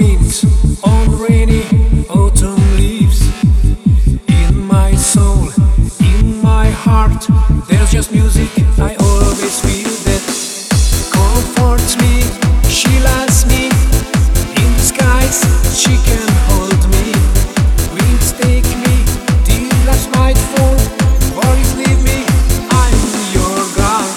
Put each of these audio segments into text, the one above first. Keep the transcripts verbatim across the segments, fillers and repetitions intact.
winds on rainy autumn leaves. In my soul, in my heart, there's just music I always feel that comforts me, she loves me. In the skies, she can hold me. Winds take me, till last night fall. Worries leave me, I'm your guide.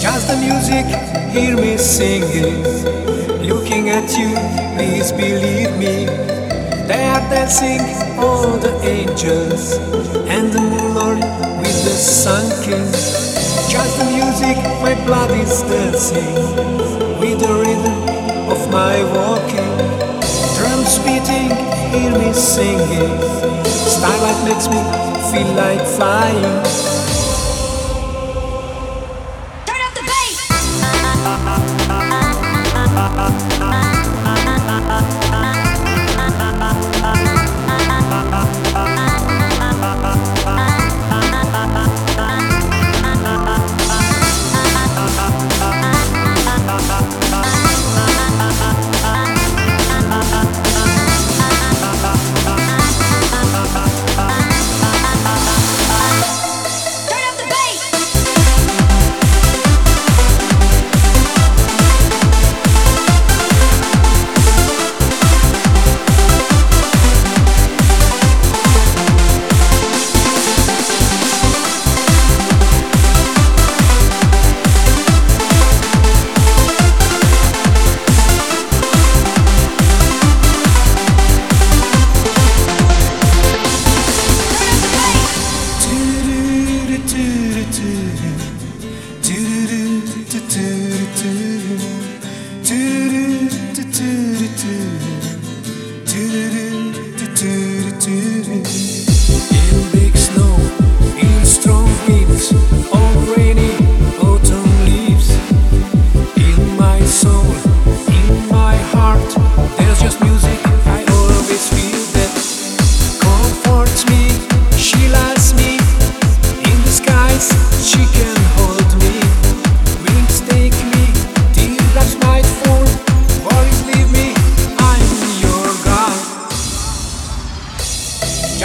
Just the music, hear me singing. Looking at you, please believe me. They are dancing, all the angels and the moonlight with the sun kings. Just the music, my blood is dancing with the rhythm of my walking. Drums beating, hear me singing. Starlight makes me feel like flying.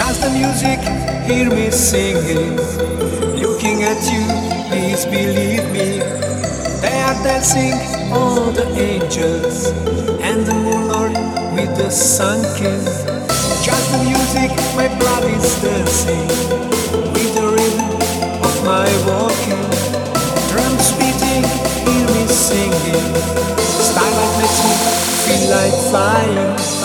Just the music, hear me singing. Looking at you, please believe me. They are dancing, all the angels and the moonlight with the sun king. Just the music, my blood is dancing with the rhythm of my walking. Drums beating, hear me singing. Starlight makes me feel like flying.